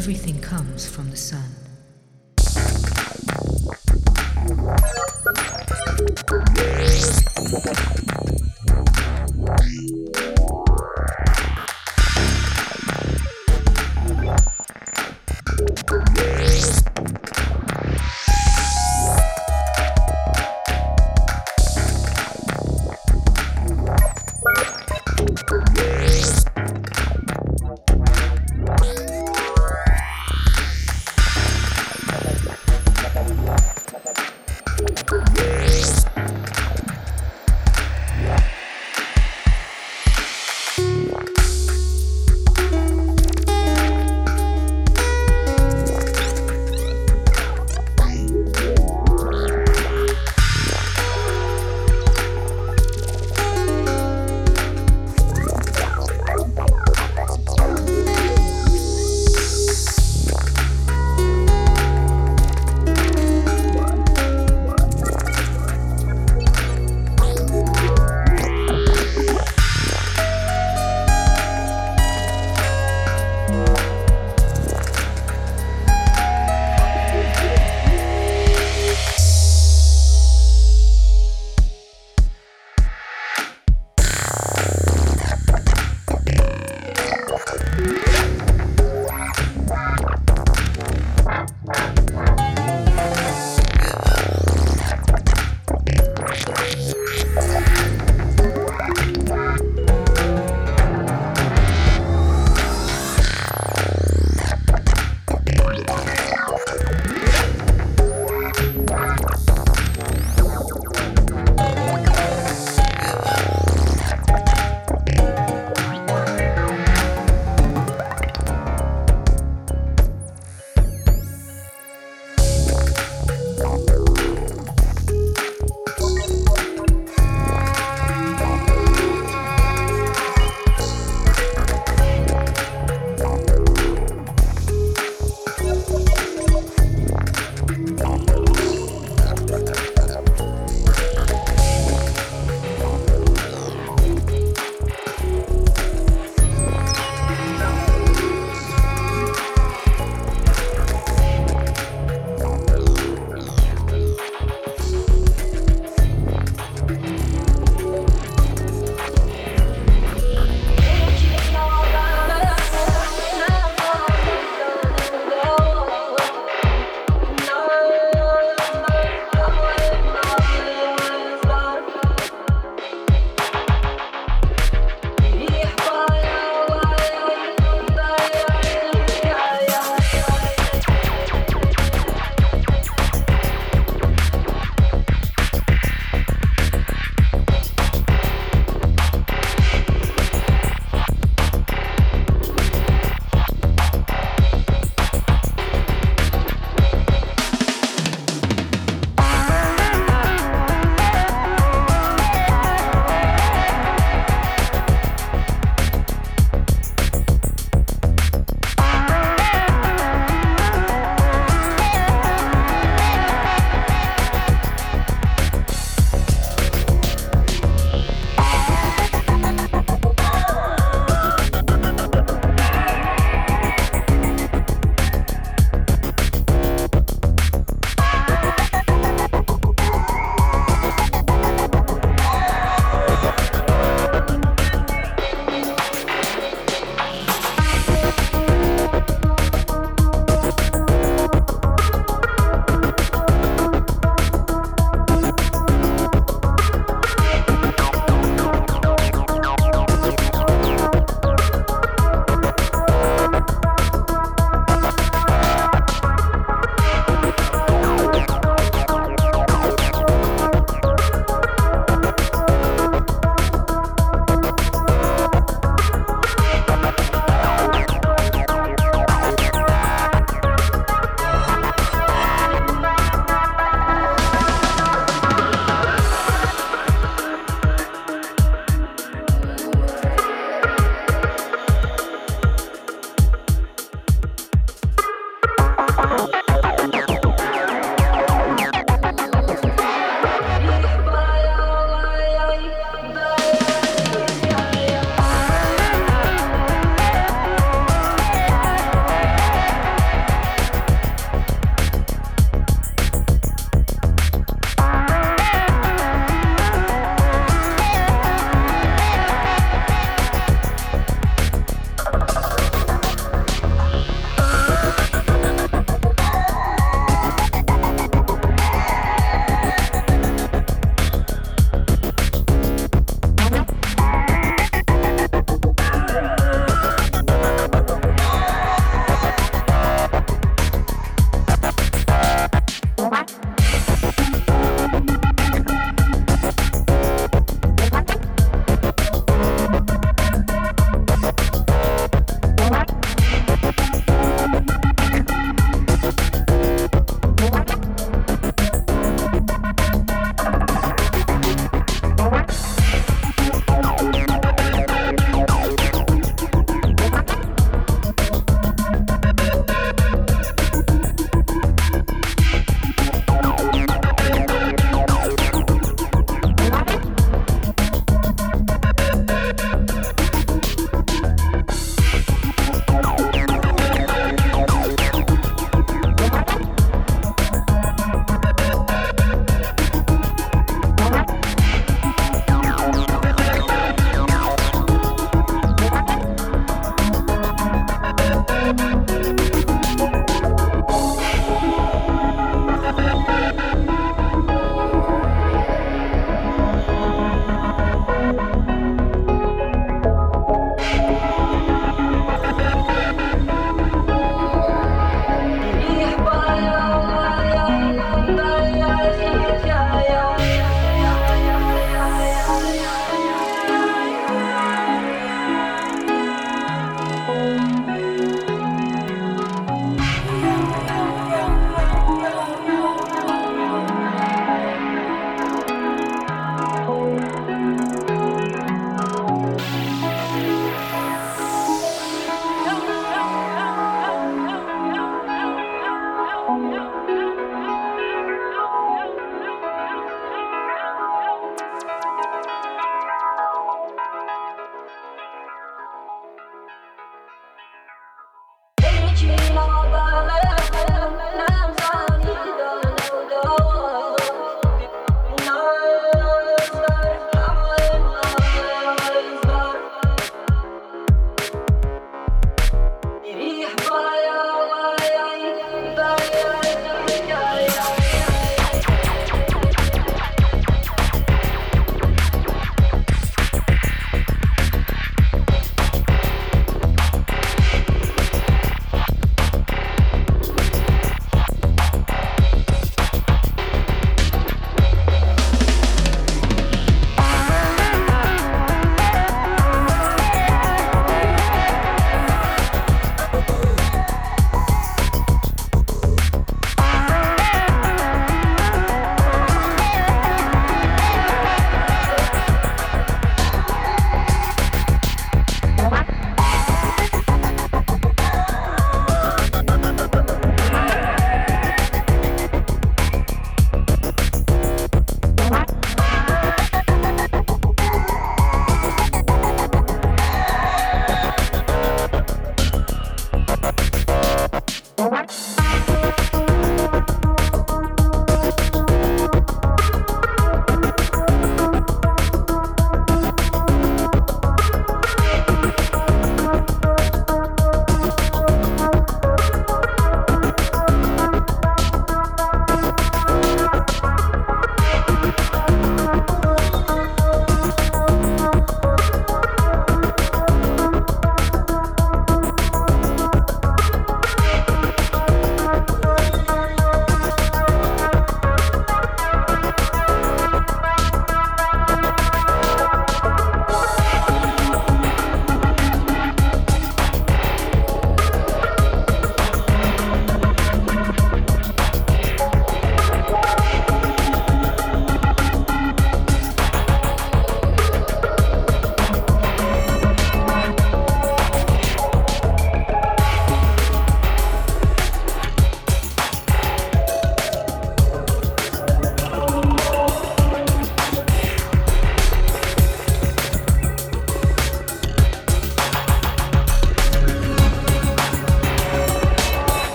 Everything comes from the sun.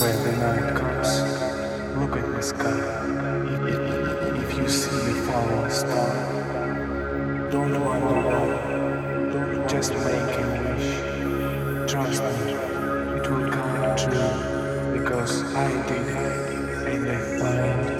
when the night comes, look at the sky. If you see the falling star, don't wonder why. Just make a wish. Trust me, it will come true. Because I did it, and I find you.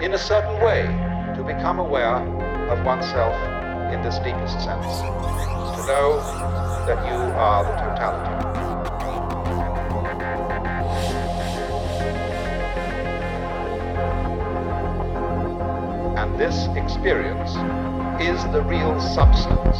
in a certain way, to become aware of oneself in this deepest sense, to know that you are the totality. And this experience is the real substance.